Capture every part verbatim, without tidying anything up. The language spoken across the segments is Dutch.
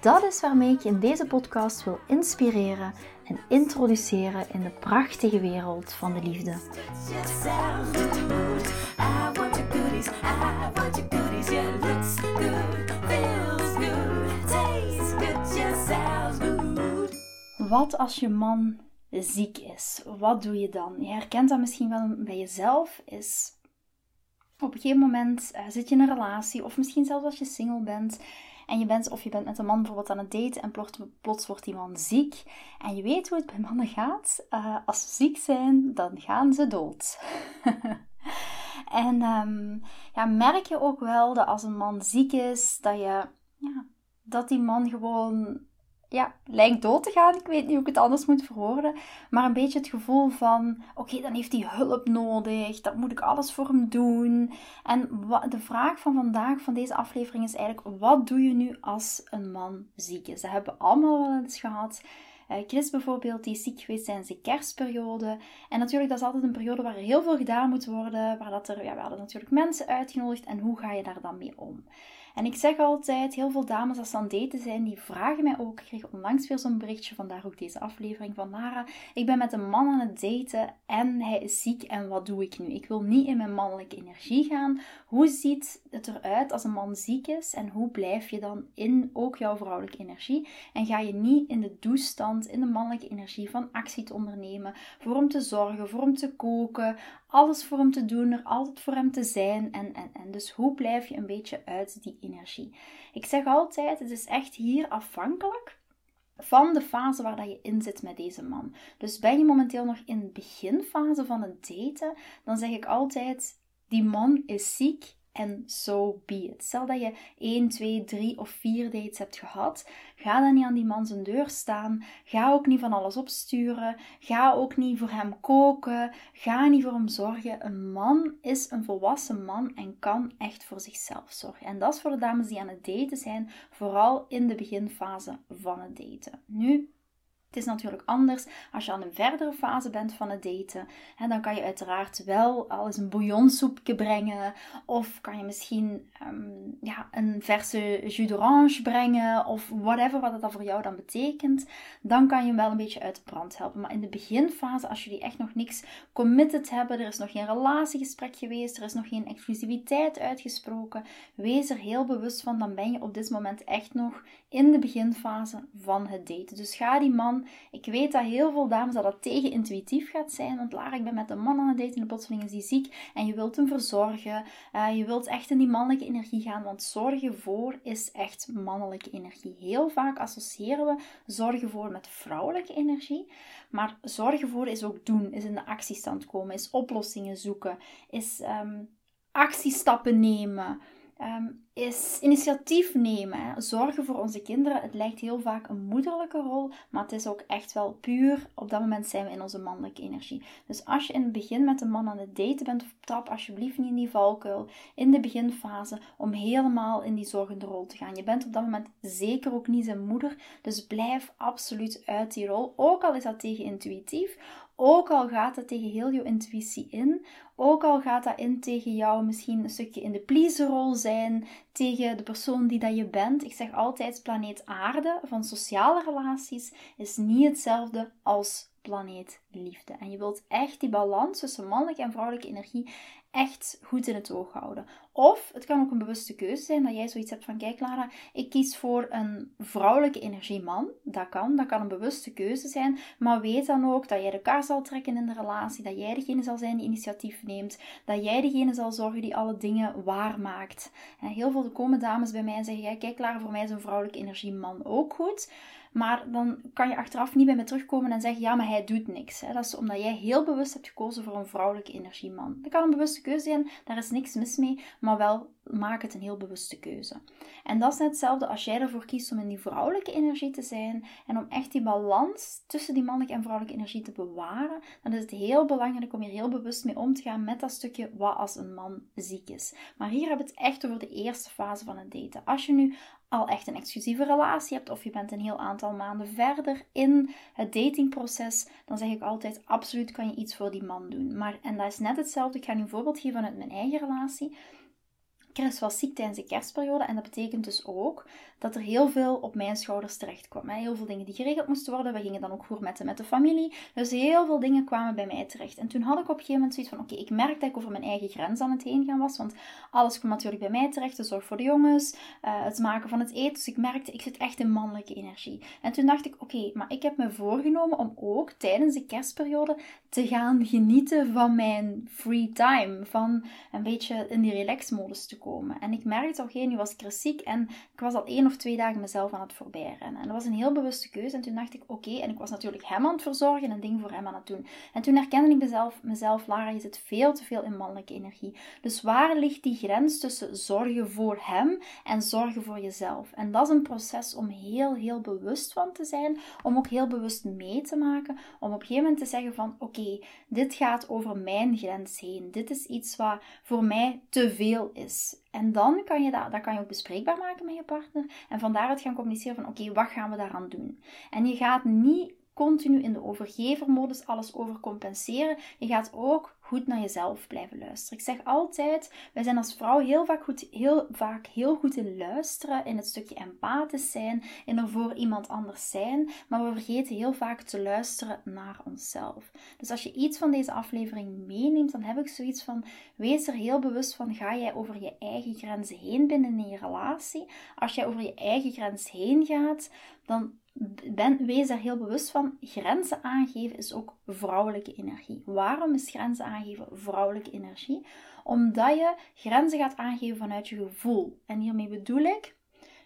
Dat is waarmee ik je in deze podcast wil inspireren en introduceren in de prachtige wereld van de liefde. Wat als je man ziek is? Wat doe je dan? Je herkent dat misschien wel bij jezelf. Is op een gegeven moment zit je in een relatie, of misschien zelfs als je single bent... En je bent, of je bent met een man bijvoorbeeld aan het daten en plots, plots wordt die man ziek. En je weet hoe het bij mannen gaat. Uh, als ze ziek zijn, dan gaan ze dood. en um, ja, merk je ook wel dat als een man ziek is, dat, je, ja, dat die man gewoon ja, lijkt dood te gaan. Ik weet niet hoe ik het anders moet verwoorden. Maar een beetje het gevoel van, oké, okay, dan heeft hij hulp nodig. Dan moet ik alles voor hem doen. En wa- de vraag van vandaag, van deze aflevering, is eigenlijk... Wat doe je nu als een man ziek is? Dat hebben we allemaal wel eens gehad. Uh, Chris bijvoorbeeld, die is ziek geweest tijdens de kerstperiode. En natuurlijk, dat is altijd een periode waar er heel veel gedaan moet worden. Waar dat er, ja, we hadden natuurlijk mensen uitgenodigd. En hoe ga je daar dan mee om? En ik zeg altijd, heel veel dames als ze aan het daten zijn, die vragen mij ook. Ik kreeg onlangs weer zo'n berichtje, vandaar ook deze aflevering van Nara. Ik ben met een man aan het daten en hij is ziek en wat doe ik nu? Ik wil niet in mijn mannelijke energie gaan. Hoe ziet het eruit als een man ziek is? En hoe blijf je dan in ook jouw vrouwelijke energie? En ga je niet in de doestand, in de mannelijke energie van actie te ondernemen, voor hem te zorgen, voor hem te koken, alles voor hem te doen, er altijd voor hem te zijn. En, en, en dus hoe blijf je een beetje uit die energie? Ik zeg altijd, het is echt hier afhankelijk van de fase waar dat je in zit met deze man. Dus ben je momenteel nog in de beginfase van het daten, dan zeg ik altijd, die man is ziek. En so be it. Stel dat je één, twee, drie of vier dates hebt gehad, ga dan niet aan die man zijn deur staan. Ga ook niet van alles opsturen. Ga ook niet voor hem koken. Ga niet voor hem zorgen. Een man is een volwassen man en kan echt voor zichzelf zorgen. En dat is voor de dames die aan het daten zijn, vooral in de beginfase van het daten. Nu... Het is natuurlijk anders als je aan een verdere fase bent van het daten. En dan kan je uiteraard wel al eens een bouillonsoepje brengen. Of kan je misschien um, ja, een verse jus d'orange brengen. Of whatever wat dat voor jou dan betekent. Dan kan je hem wel een beetje uit de brand helpen. Maar in de beginfase, als jullie echt nog niks committed hebben. Er is nog geen relatiegesprek geweest. Er is nog geen exclusiviteit uitgesproken. Wees er heel bewust van. Dan ben je op dit moment echt nog in de beginfase van het daten. Dus ga die man... Ik weet dat heel veel dames dat dat tegenintuïtief gaat zijn. Want Lara, ik ben met een man aan het daten en plotseling is die ziek. En je wilt hem verzorgen. Uh, je wilt echt in die mannelijke energie gaan. Want zorgen voor is echt mannelijke energie. Heel vaak associëren we zorgen voor met vrouwelijke energie. Maar zorgen voor is ook doen. Is in de actiestand komen. Is oplossingen zoeken. Is um, actiestappen nemen. Um, is initiatief nemen, hè. Zorgen voor onze kinderen. Het lijkt heel vaak een moederlijke rol, maar het is ook echt wel puur, op dat moment zijn we in onze mannelijke energie. Dus als je in het begin met een man aan het daten bent, trap alsjeblieft niet in die valkuil, in de beginfase, om helemaal in die zorgende rol te gaan. Je bent op dat moment zeker ook niet zijn moeder, dus blijf absoluut uit die rol, ook al is dat tegenintuïtief. Ook al gaat dat tegen heel jouw intuïtie in, ook al gaat dat in tegen jou misschien een stukje in de pleaserrol zijn, tegen de persoon die dat je bent. Ik zeg altijd, planeet aarde van sociale relaties is niet hetzelfde als planeet liefde. En je wilt echt die balans tussen mannelijke en vrouwelijke energie echt goed in het oog houden. Of het kan ook een bewuste keuze zijn dat jij zoiets hebt van, kijk Lara, ik kies voor een vrouwelijke energieman. Dat kan, dat kan een bewuste keuze zijn. Maar weet dan ook dat jij de kaart zal trekken in de relatie, dat jij degene zal zijn die initiatief neemt, dat jij degene zal zorgen die alle dingen waarmaakt. Heel veel komen dames bij mij en zeggen, ja, kijk Lara, voor mij is een vrouwelijke energieman ook goed. Maar dan kan je achteraf niet bij me terugkomen en zeggen, ja, maar hij doet niks. Dat is omdat jij heel bewust hebt gekozen voor een vrouwelijke energieman. Dat kan een bewuste keuze zijn, daar is niks mis mee, maar wel maak het een heel bewuste keuze. En dat is net hetzelfde als jij ervoor kiest om in die vrouwelijke energie te zijn en om echt die balans tussen die mannelijke en vrouwelijke energie te bewaren, dan is het heel belangrijk om hier heel bewust mee om te gaan met dat stukje wat als een man ziek is. Maar hier hebben we het echt over de eerste fase van het daten. Als je nu al echt een exclusieve relatie hebt, of je bent een heel aantal maanden verder in het datingproces, dan zeg ik altijd, absoluut kan je iets voor die man doen. Maar, en dat is net hetzelfde, ik ga nu een voorbeeld geven vanuit mijn eigen relatie. Chris was ziek tijdens de kerstperiode en dat betekent dus ook dat er heel veel op mijn schouders terecht kwam. Heel veel dingen die geregeld moesten worden. We gingen dan ook gourmetten met de familie. Dus heel veel dingen kwamen bij mij terecht. En toen had ik op een gegeven moment zoiets van, oké, okay, ik merk dat ik over mijn eigen grens aan het heen gaan was. Want alles kwam natuurlijk bij mij terecht. De zorg voor de jongens, uh, het maken van het eten. Dus ik merkte, ik zit echt in mannelijke energie. En toen dacht ik, oké, okay, maar ik heb me voorgenomen om ook tijdens de kerstperiode te gaan genieten van mijn free time. Van een beetje in die relaxmodus te komen. En ik merkte, oké, okay, nu was Chris ziek en ik was al één of twee dagen mezelf aan het voorbijrennen. En dat was een heel bewuste keuze. En toen dacht ik, oké, okay, en ik was natuurlijk hem aan het verzorgen en een ding voor hem aan het doen. En toen herkende ik mezelf, mezelf, Lara, je zit veel te veel in mannelijke energie. Dus waar ligt die grens tussen zorgen voor hem en zorgen voor jezelf? En dat is een proces om heel, heel bewust van te zijn. Om ook heel bewust mee te maken. Om op een gegeven moment te zeggen van, oké, okay, dit gaat over mijn grens heen. Dit is iets wat voor mij te veel is. En dan kan je dat, dat kan je ook bespreekbaar maken met je partner. En van daaruit gaan communiceren van, oké, okay, wat gaan we daaraan doen? En je gaat niet continu in de overgevermodus alles overcompenseren. Je gaat ook goed naar jezelf blijven luisteren. Ik zeg altijd, wij zijn als vrouw heel vaak goed, heel vaak heel goed in luisteren, in het stukje empathisch zijn, in er voor iemand anders zijn, maar we vergeten heel vaak te luisteren naar onszelf. Dus als je iets van deze aflevering meeneemt, dan heb ik zoiets van, wees er heel bewust van, ga jij over je eigen grenzen heen binnen in je relatie? Als jij over je eigen grens heen gaat, dan Ben, wees daar heel bewust van. Grenzen aangeven is ook vrouwelijke energie. Waarom is grenzen aangeven vrouwelijke energie? Omdat je grenzen gaat aangeven vanuit je gevoel. En hiermee bedoel ik,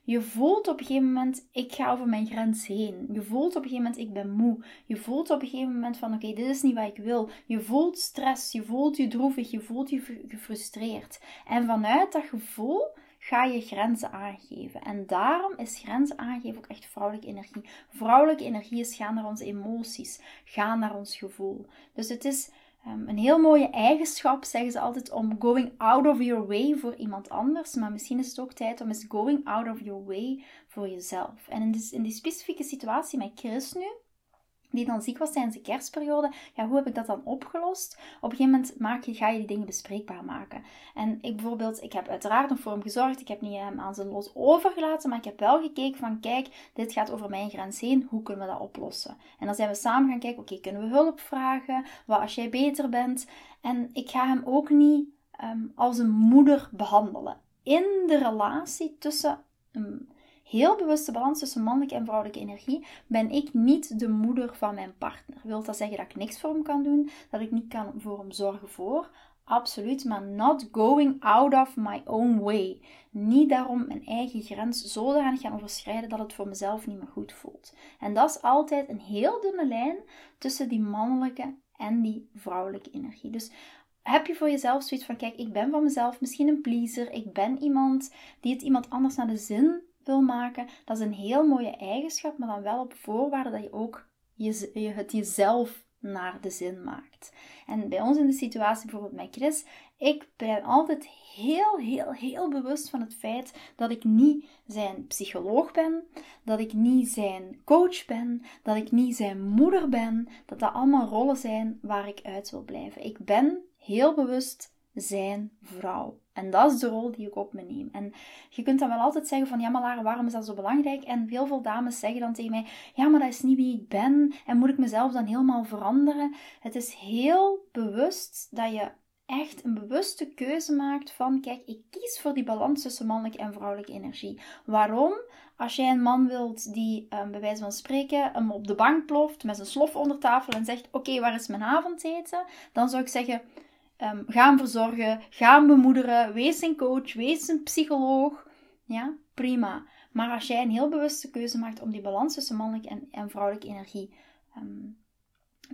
je voelt op een gegeven moment, ik ga over mijn grens heen. Je voelt op een gegeven moment, ik ben moe. Je voelt op een gegeven moment van, oké, okay, dit is niet wat ik wil. Je voelt stress, je voelt je droevig, je voelt je gefrustreerd. En vanuit dat gevoel ga je grenzen aangeven. En daarom is grenzen aangeven ook echt vrouwelijke energie. Vrouwelijke energie is gaan naar onze emoties. Gaan naar ons gevoel. Dus het is um, een heel mooie eigenschap, zeggen ze altijd, om going out of your way voor iemand anders. Maar misschien is het ook tijd om eens going out of your way voor jezelf. En in die, in die specifieke situatie met Chris nu, die dan ziek was tijdens de kerstperiode, ja, hoe heb ik dat dan opgelost? Op een gegeven moment maak je, ga je die dingen bespreekbaar maken. En ik bijvoorbeeld, ik heb uiteraard nog voor hem gezorgd, ik heb niet hem aan zijn lot overgelaten, maar ik heb wel gekeken van, kijk, dit gaat over mijn grens heen, hoe kunnen we dat oplossen? En dan zijn we samen gaan kijken, oké, okay, kunnen we hulp vragen? Wat als jij beter bent? En ik ga hem ook niet um, als een moeder behandelen. In de relatie tussen... Um, Heel bewuste balans tussen mannelijke en vrouwelijke energie, ben ik niet de moeder van mijn partner. Wil dat zeggen dat ik niks voor hem kan doen, dat ik niet kan voor hem zorgen voor? Absoluut, maar not going out of my own way. Niet daarom mijn eigen grens zodanig gaan overschrijden dat het voor mezelf niet meer goed voelt. En dat is altijd een heel dunne lijn tussen die mannelijke en die vrouwelijke energie. Dus heb je voor jezelf zoiets van, kijk, ik ben van mezelf misschien een pleaser, ik ben iemand die het iemand anders naar de zin wil maken, dat is een heel mooie eigenschap, maar dan wel op voorwaarde dat je ook je, je, het jezelf naar de zin maakt. En bij ons in de situatie, bijvoorbeeld met Chris, ik ben altijd heel, heel, heel bewust van het feit dat ik niet zijn psycholoog ben, dat ik niet zijn coach ben, dat ik niet zijn moeder ben, dat dat allemaal rollen zijn waar ik uit wil blijven. Ik ben heel bewust zijn vrouw. En dat is de rol die ik op me neem. En je kunt dan wel altijd zeggen van, ja maar Lara, waarom is dat zo belangrijk? En heel veel dames zeggen dan tegen mij, ja maar dat is niet wie ik ben. En moet ik mezelf dan helemaal veranderen? Het is heel bewust dat je echt een bewuste keuze maakt van, kijk, ik kies voor die balans tussen mannelijke en vrouwelijke energie. Waarom? Als jij een man wilt die, bij wijze van spreken, hem op de bank ploft met zijn slof onder tafel en zegt, oké, okay, waar is mijn avondeten? Dan zou ik zeggen... Um, ga hem verzorgen, ga hem bemoederen, wees een coach, wees een psycholoog. Ja, prima. Maar als jij een heel bewuste keuze maakt om die balans tussen mannelijke en, en vrouwelijke energie um,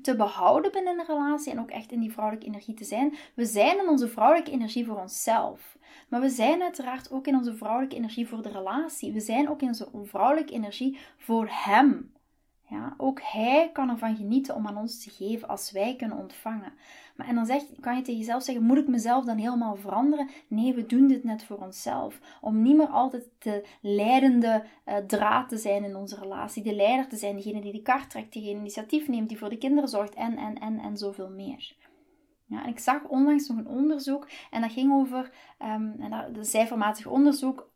te behouden binnen een relatie en ook echt in die vrouwelijke energie te zijn. We zijn in onze vrouwelijke energie voor onszelf. Maar we zijn uiteraard ook in onze vrouwelijke energie voor de relatie. We zijn ook in onze vrouwelijke energie voor hem. Ja, ook hij kan ervan genieten om aan ons te geven als wij kunnen ontvangen. Maar en dan zeg, kan je tegen jezelf zeggen, moet ik mezelf dan helemaal veranderen? Nee, we doen dit net voor onszelf. Om niet meer altijd de leidende eh, draad te zijn in onze relatie. De leider te zijn, degene die de kar trekt, degene die initiatief neemt, die voor de kinderen zorgt en, en, en, en zoveel meer. Ja, en ik zag onlangs nog een onderzoek en dat ging over, um, en dat, de cijfermatig onderzoek,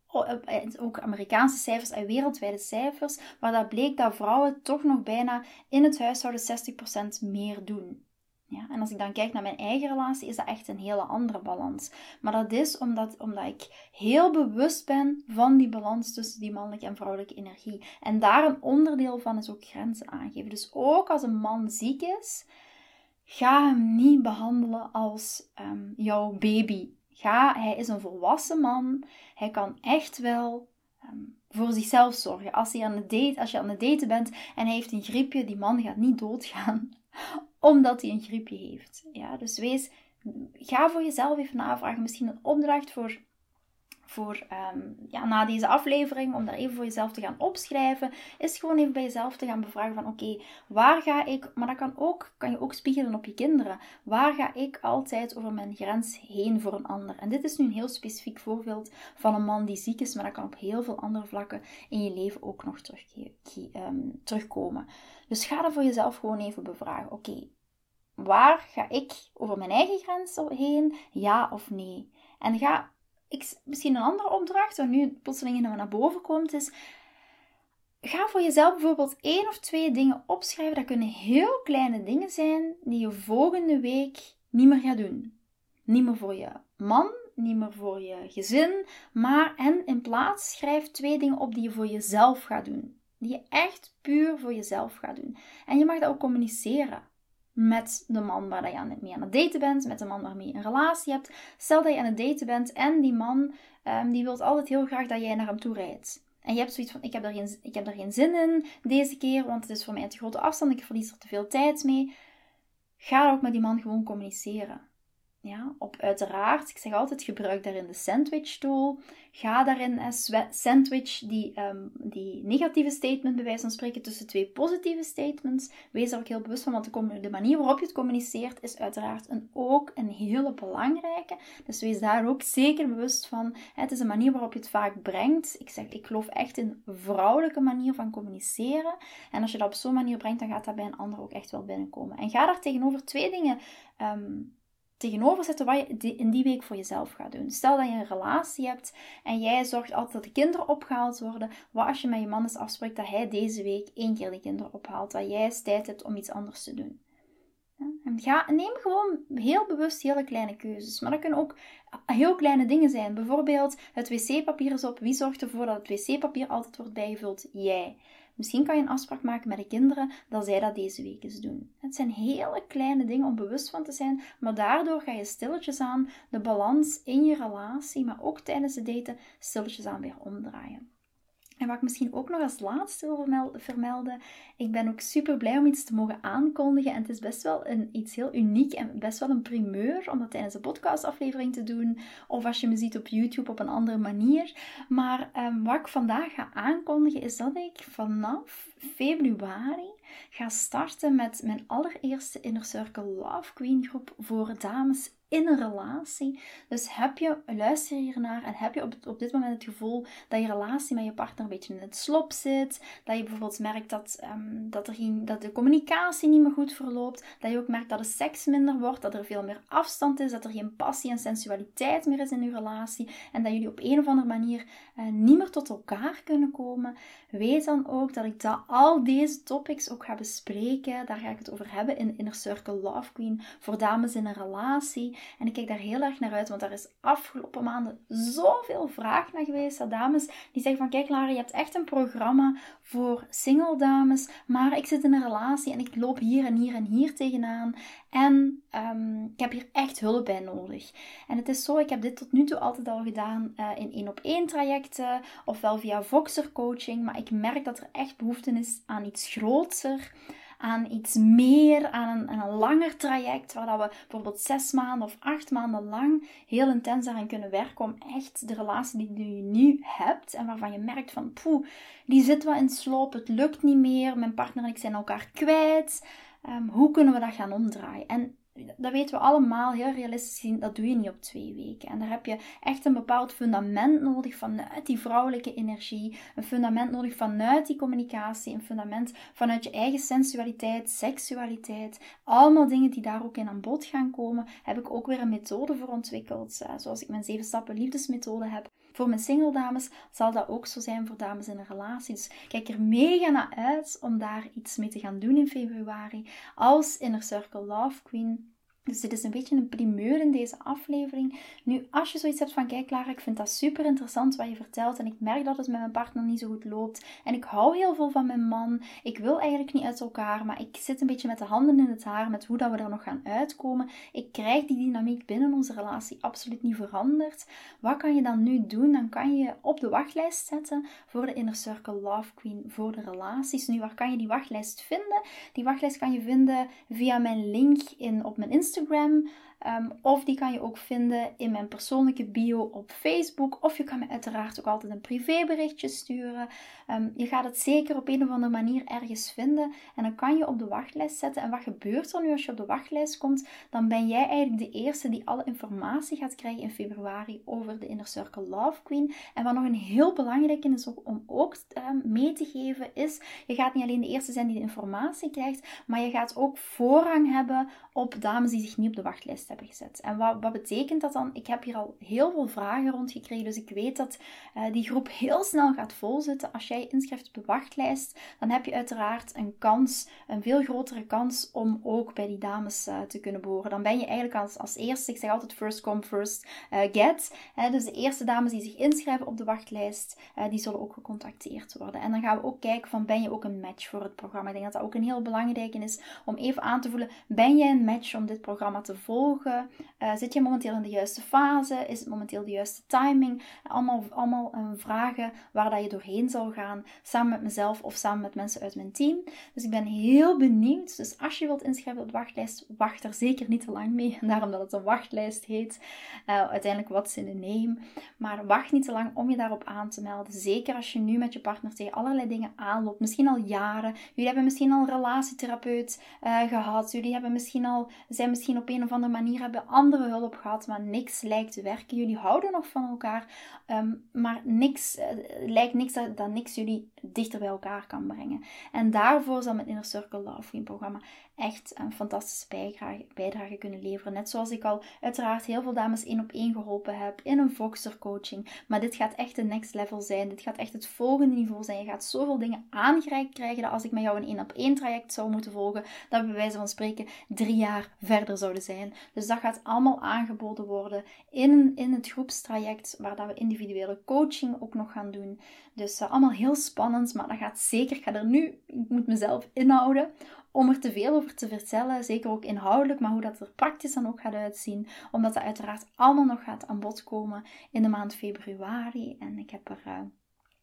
ook Amerikaanse cijfers en wereldwijde cijfers, waar dat bleek dat vrouwen toch nog bijna in het huishouden zestig procent meer doen. Ja, en als ik dan kijk naar mijn eigen relatie, is dat echt een hele andere balans. Maar dat is omdat, omdat ik heel bewust ben van die balans tussen die mannelijke en vrouwelijke energie. En daar een onderdeel van is ook grenzen aangeven. Dus ook als een man ziek is, ga hem niet behandelen als um, jouw baby. Ga, hij is een volwassen man. Hij kan echt wel um, voor zichzelf zorgen. Als, hij aan het date, als je aan het daten bent en hij heeft een griepje, die man gaat niet doodgaan omdat hij een griepje heeft. Ja, dus wees, ga voor jezelf even navragen. Misschien een opdracht voor, voor um, ja, na deze aflevering, om daar even voor jezelf te gaan opschrijven, is gewoon even bij jezelf te gaan bevragen van oké, okay, waar ga ik, maar dat kan, ook, kan je ook spiegelen op je kinderen, waar ga ik altijd over mijn grens heen voor een ander? En dit is nu een heel specifiek voorbeeld van een man die ziek is, maar dat kan op heel veel andere vlakken in je leven ook nog terugke- um, terugkomen. Dus ga dat voor jezelf gewoon even bevragen. Oké, okay, waar ga ik over mijn eigen grens heen? Ja of nee? En ga Ik, misschien een andere opdracht, waar nu plotseling naar boven komt, is ga voor jezelf bijvoorbeeld één of twee dingen opschrijven. Dat kunnen heel kleine dingen zijn die je volgende week niet meer gaat doen. Niet meer voor je man, niet meer voor je gezin, maar en in plaats schrijf twee dingen op die je voor jezelf gaat doen. Die je echt puur voor jezelf gaat doen. En je mag dat ook communiceren. Met de man waar je mee aan het daten bent, met de man waarmee je een relatie hebt. Stel dat je aan het daten bent en die man um, die wil altijd heel graag dat jij naar hem toe rijdt. En je hebt zoiets van, ik heb, daar geen, ik heb daar geen zin in deze keer, want het is voor mij een te grote afstand, ik verlies er te veel tijd mee. Ga ook met die man gewoon communiceren. Ja, op uiteraard, ik zeg altijd, gebruik daarin de sandwich-tool. Ga daarin eh, swa- sandwich die, um, die negatieve statement, bij wijze van spreken, tussen twee positieve statements. Wees er ook heel bewust van, want de, com- de manier waarop je het communiceert is uiteraard een, ook een hele belangrijke. Dus wees daar ook zeker bewust van. Het is een manier waarop je het vaak brengt. Ik zeg, ik geloof echt in een vrouwelijke manier van communiceren. En als je dat op zo'n manier brengt, dan gaat dat bij een ander ook echt wel binnenkomen. En ga daar tegenover twee dingen Um, tegenover zetten wat je in die week voor jezelf gaat doen. Stel dat je een relatie hebt en jij zorgt altijd dat de kinderen opgehaald worden. Wat als je met je man eens afspreekt dat hij deze week één keer de kinderen ophaalt, dat jij eens tijd hebt om iets anders te doen. En ga, neem gewoon heel bewust hele kleine keuzes. Maar dat kunnen ook heel kleine dingen zijn. Bijvoorbeeld, het wc-papier is op. Wie zorgt ervoor dat het wc-papier altijd wordt bijgevuld? Jij. Misschien kan je een afspraak maken met de kinderen dat zij dat deze week eens doen. Het zijn hele kleine dingen om bewust van te zijn, maar daardoor ga je stilletjes aan de balans in je relatie, maar ook tijdens het daten, stilletjes aan weer omdraaien. En wat ik misschien ook nog als laatste wil vermelden, ik ben ook super blij om iets te mogen aankondigen. En het is best wel een, iets heel uniek en best wel een primeur om dat tijdens een podcastaflevering te doen. Of als je me ziet op YouTube op een andere manier. Maar um, wat ik vandaag ga aankondigen is dat ik vanaf februari ga starten met mijn allereerste Inner Circle Love Queen groep voor dames in een relatie. Dus heb je, luister hiernaar en heb je op, op dit moment het gevoel dat je relatie met je partner een beetje in het slop zit, dat je bijvoorbeeld merkt dat, um, dat, er geen, dat de communicatie niet meer goed verloopt, dat je ook merkt dat de seks minder wordt, dat er veel meer afstand is, dat er geen passie en sensualiteit meer is in je relatie en dat jullie op een of andere manier uh, niet meer tot elkaar kunnen komen. Weet dan ook dat ik dat, al deze topics ook ga bespreken. Daar ga ik het over hebben in Inner Circle Love Queen voor dames in een relatie. En ik kijk daar heel erg naar uit, want daar is afgelopen maanden zoveel vraag naar geweest. Dat dames die zeggen van, kijk Lara, je hebt echt een programma voor single dames, maar ik zit in een relatie en ik loop hier en hier en hier tegenaan. En um, ik heb hier echt hulp bij nodig. En het is zo, ik heb dit tot nu toe altijd al gedaan uh, in één op één trajecten, ofwel via Voxer coaching, maar ik merk dat er echt behoefte is aan iets groter, aan iets meer, aan een, aan een langer traject, waar dat we bijvoorbeeld zes maanden of acht maanden lang heel intens daaraan kunnen werken om echt de relatie die je nu hebt en waarvan je merkt van, poeh, die zit wel in sloop, het lukt niet meer, mijn partner en ik zijn elkaar kwijt, um, hoe kunnen we dat gaan omdraaien? En dat weten we allemaal, heel realistisch gezien, dat doe je niet op twee weken. En daar heb je echt een bepaald fundament nodig vanuit die vrouwelijke energie. Een fundament nodig vanuit die communicatie. Een fundament vanuit je eigen sensualiteit, seksualiteit. Allemaal dingen die daar ook in aan bod gaan komen. Heb ik ook weer een methode voor ontwikkeld. Zoals ik mijn zeven stappen liefdesmethode heb. Voor mijn single dames zal dat ook zo zijn voor dames in een relatie. Dus kijk er mega naar uit om daar iets mee te gaan doen in februari. Als Inner Circle Love Queen. Dus dit is een beetje een primeur in deze aflevering. Nu, als je zoiets hebt van, kijk Lara, ik vind dat super interessant wat je vertelt. En ik merk dat het met mijn partner niet zo goed loopt. En ik hou heel veel van mijn man. Ik wil eigenlijk niet uit elkaar. Maar ik zit een beetje met de handen in het haar. Met hoe dat we er nog gaan uitkomen. Ik krijg die dynamiek binnen onze relatie absoluut niet veranderd. Wat kan je dan nu doen? Dan kan je op de wachtlijst zetten voor de Inner Circle Love Queen. Voor de relaties. Nu, waar kan je die wachtlijst vinden? Die wachtlijst kan je vinden via mijn link in, op mijn Instagram. Instagram, um, of die kan je ook vinden in mijn persoonlijke bio op Facebook. Of je kan me uiteraard ook altijd een privéberichtje sturen. Um, je gaat het zeker op een of andere manier ergens vinden. En dan kan je op de wachtlijst zetten. En wat gebeurt er nu als je op de wachtlijst komt? Dan ben jij eigenlijk de eerste die alle informatie gaat krijgen in februari over de Inner Circle Love Queen. En wat nog een heel belangrijk is om ook um, mee te geven is, je gaat niet alleen de eerste zijn die de informatie krijgt, maar je gaat ook voorrang hebben op dames die zich niet op de wachtlijst hebben gezet. En wat, wat betekent dat dan? Ik heb hier al heel veel vragen rond gekregen, dus ik weet dat uh, die groep heel snel gaat volzitten. Als jij je inschrijft op de wachtlijst, dan heb je uiteraard een kans, een veel grotere kans om ook bij die dames uh, te kunnen behoren. Dan ben je eigenlijk als, als eerste, ik zeg altijd first come, first uh, get. Uh, dus de eerste dames die zich inschrijven op de wachtlijst, uh, die zullen ook gecontacteerd worden. En dan gaan we ook kijken van, ben je ook een match voor het programma? Ik denk dat dat ook een heel belangrijke is om even aan te voelen, ben jij een match om dit programma te volgen? Uh, zit je momenteel in de juiste fase? Is het momenteel de juiste timing? Allemaal, allemaal uh, vragen waar dat je doorheen zal gaan, samen met mezelf of samen met mensen uit mijn team. Dus ik ben heel benieuwd. Dus als je wilt inschrijven op de wachtlijst, wacht er zeker niet te lang mee. Daarom dat het een wachtlijst heet. Uh, uiteindelijk what's in the name. Maar wacht niet te lang om je daarop aan te melden. Zeker als je nu met je partner tegen allerlei dingen aanloopt. Misschien al jaren. Jullie hebben misschien al een relatietherapeut uh, gehad. Jullie hebben misschien al... Zij misschien op een of andere manier hebben andere hulp gehad, maar niks lijkt te werken. Jullie houden nog van elkaar, um, maar niks, uh, lijkt niks dat, dat niks jullie dichter bij elkaar kan brengen. En daarvoor zal mijn Inner Circle Love Queen programma echt een fantastische bijdrage, bijdrage kunnen leveren. Net zoals ik al uiteraard heel veel dames één op één geholpen heb in een Voxer coaching. Maar dit gaat echt de next level zijn. Dit gaat echt het volgende niveau zijn. Je gaat zoveel dingen aangereikt krijgen dat als ik met jou een één op één traject zou moeten volgen, dat we bij wijze van spreken drie jaar verder zouden zijn. Dus dat gaat allemaal aangeboden worden in, in het groepstraject, waar dat we individuele coaching ook nog gaan doen. Dus uh, allemaal heel spannend, maar dat gaat zeker. Ik ga er nu, ik moet mezelf inhouden om er te veel over te vertellen, zeker ook inhoudelijk, maar hoe dat er praktisch dan ook gaat uitzien, omdat dat uiteraard allemaal nog gaat aan bod komen in de maand februari. En ik heb er uh,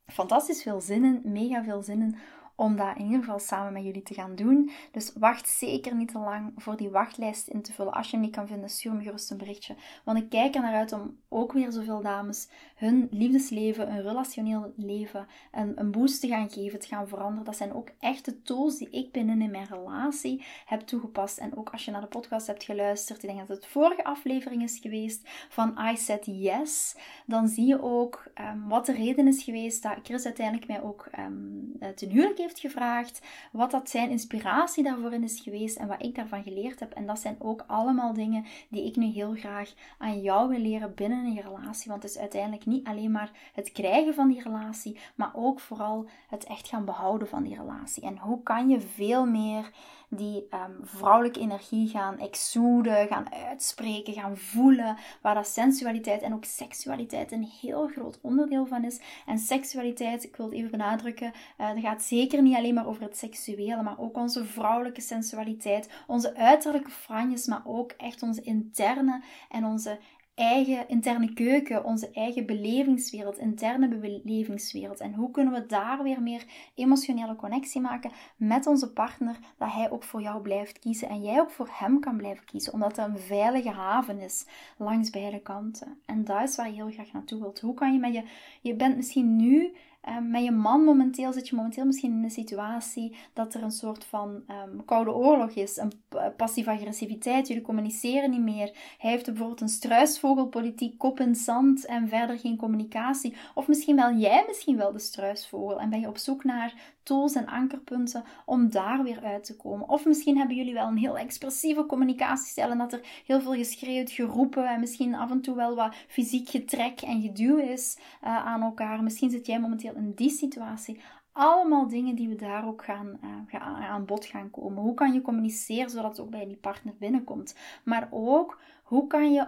fantastisch veel zin in, mega veel zin in, om dat in ieder geval samen met jullie te gaan doen. Dus wacht zeker niet te lang voor die wachtlijst in te vullen. Als je hem niet kan vinden, stuur me gerust een berichtje. Want ik kijk er naar uit om ook weer zoveel dames hun liefdesleven, hun relationeel leven, een, een boost te gaan geven, te gaan veranderen. Dat zijn ook echte tools die ik binnen in mijn relatie heb toegepast. En ook als je naar de podcast hebt geluisterd, ik denk dat het vorige aflevering is geweest van I Said Yes, dan zie je ook um, wat de reden is geweest dat Chris uiteindelijk mij ook um, ten huwelijk heeft gevraagd, wat dat zijn inspiratie daarvoor is geweest en wat ik daarvan geleerd heb. En dat zijn ook allemaal dingen die ik nu heel graag aan jou wil leren binnen een relatie. Want het is uiteindelijk niet alleen maar het krijgen van die relatie, maar ook vooral het echt gaan behouden van die relatie. En hoe kan je veel meer die um, vrouwelijke energie gaan exoden, gaan uitspreken, gaan voelen, waar dat sensualiteit en ook seksualiteit een heel groot onderdeel van is. En seksualiteit, ik wil het even benadrukken, uh, dat gaat zeker niet alleen maar over het seksuele, maar ook onze vrouwelijke sensualiteit, onze uiterlijke franjes, maar ook echt onze interne en onze eigen interne keuken, onze eigen belevingswereld, interne belevingswereld. En hoe kunnen we daar weer meer emotionele connectie maken met onze partner, dat hij ook voor jou blijft kiezen en jij ook voor hem kan blijven kiezen, omdat het een veilige haven is langs beide kanten. En dat is waar je heel graag naartoe wilt. Hoe kan je met je... Je bent misschien nu... Um, met je man momenteel zit je momenteel misschien in een situatie dat er een soort van um, koude oorlog is, een p- passieve agressiviteit, jullie communiceren niet meer. Hij heeft bijvoorbeeld een struisvogelpolitiek, kop in zand en verder geen communicatie. Of misschien wel jij misschien wel de struisvogel en ben je op zoek naar tools en ankerpunten om daar weer uit te komen. Of misschien hebben jullie wel een heel expressieve communicatiestijl en dat er heel veel geschreeuwd, geroepen en misschien af en toe wel wat fysiek getrek en geduw is uh, aan elkaar. Misschien zit jij momenteel in die situatie. Allemaal dingen die we daar ook gaan, uh, gaan aan bod gaan komen. Hoe kan je communiceren zodat het ook bij die partner binnenkomt? Maar ook, hoe kan je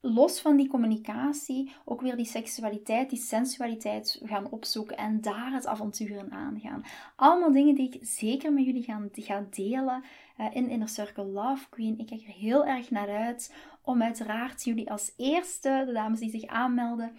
los van die communicatie ook weer die seksualiteit, die sensualiteit gaan opzoeken en daar het avontuur in aangaan. Allemaal dingen die ik zeker met jullie gaan, gaan delen uh, in Inner Circle Love Queen. Ik kijk er heel erg naar uit om uiteraard jullie als eerste, de dames die zich aanmelden,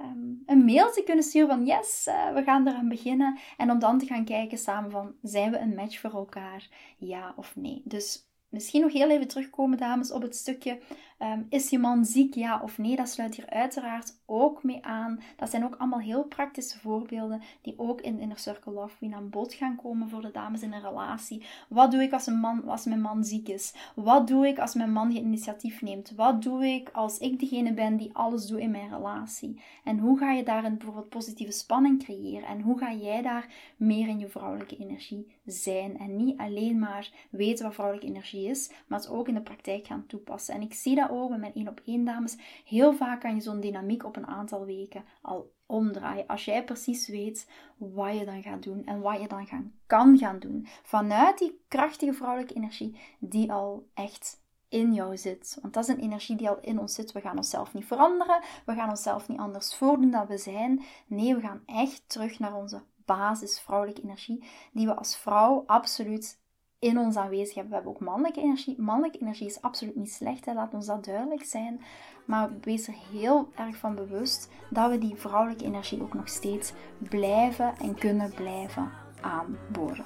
Um, een mail te kunnen sturen van yes, uh, we gaan eraan beginnen. En om dan te gaan kijken samen van, zijn we een match voor elkaar? Ja of nee? Dus misschien nog heel even terugkomen, dames, op het stukje um, is je man ziek, ja of nee? Dat sluit hier uiteraard ook mee aan. Dat zijn ook allemaal heel praktische voorbeelden die ook in Inner Circle Love Queen aan bod gaan komen voor de dames in een relatie. Wat doe ik als, een man, als mijn man ziek is? Wat doe ik als mijn man geen initiatief neemt? Wat doe ik als ik degene ben die alles doet in mijn relatie? En hoe ga je daarin bijvoorbeeld positieve spanning creëren? En hoe ga jij daar meer in je vrouwelijke energie zijn? En niet alleen maar weten wat vrouwelijke energie is, is, maar het ook in de praktijk gaan toepassen. En ik zie dat ook bij mijn één op één dames. Heel vaak kan je zo'n dynamiek op een aantal weken al omdraaien. Als jij precies weet wat je dan gaat doen en wat je dan gaan, kan gaan doen. Vanuit die krachtige vrouwelijke energie die al echt in jou zit. Want dat is een energie die al in ons zit. We gaan onszelf niet veranderen. We gaan onszelf niet anders voordoen dan we zijn. Nee, we gaan echt terug naar onze basis vrouwelijke energie die we als vrouw absoluut in ons aanwezig hebben. We hebben ook mannelijke energie. Mannelijke energie is absoluut niet slecht, hè. Laat ons dat duidelijk zijn. Maar wees er heel erg van bewust dat we die vrouwelijke energie ook nog steeds blijven en kunnen blijven aanboren.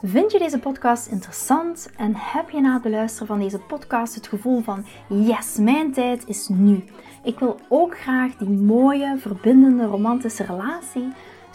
Vind je deze podcast interessant en heb je na het beluisteren van deze podcast het gevoel van yes, mijn tijd is nu. Ik wil ook graag die mooie, verbindende, romantische relatie.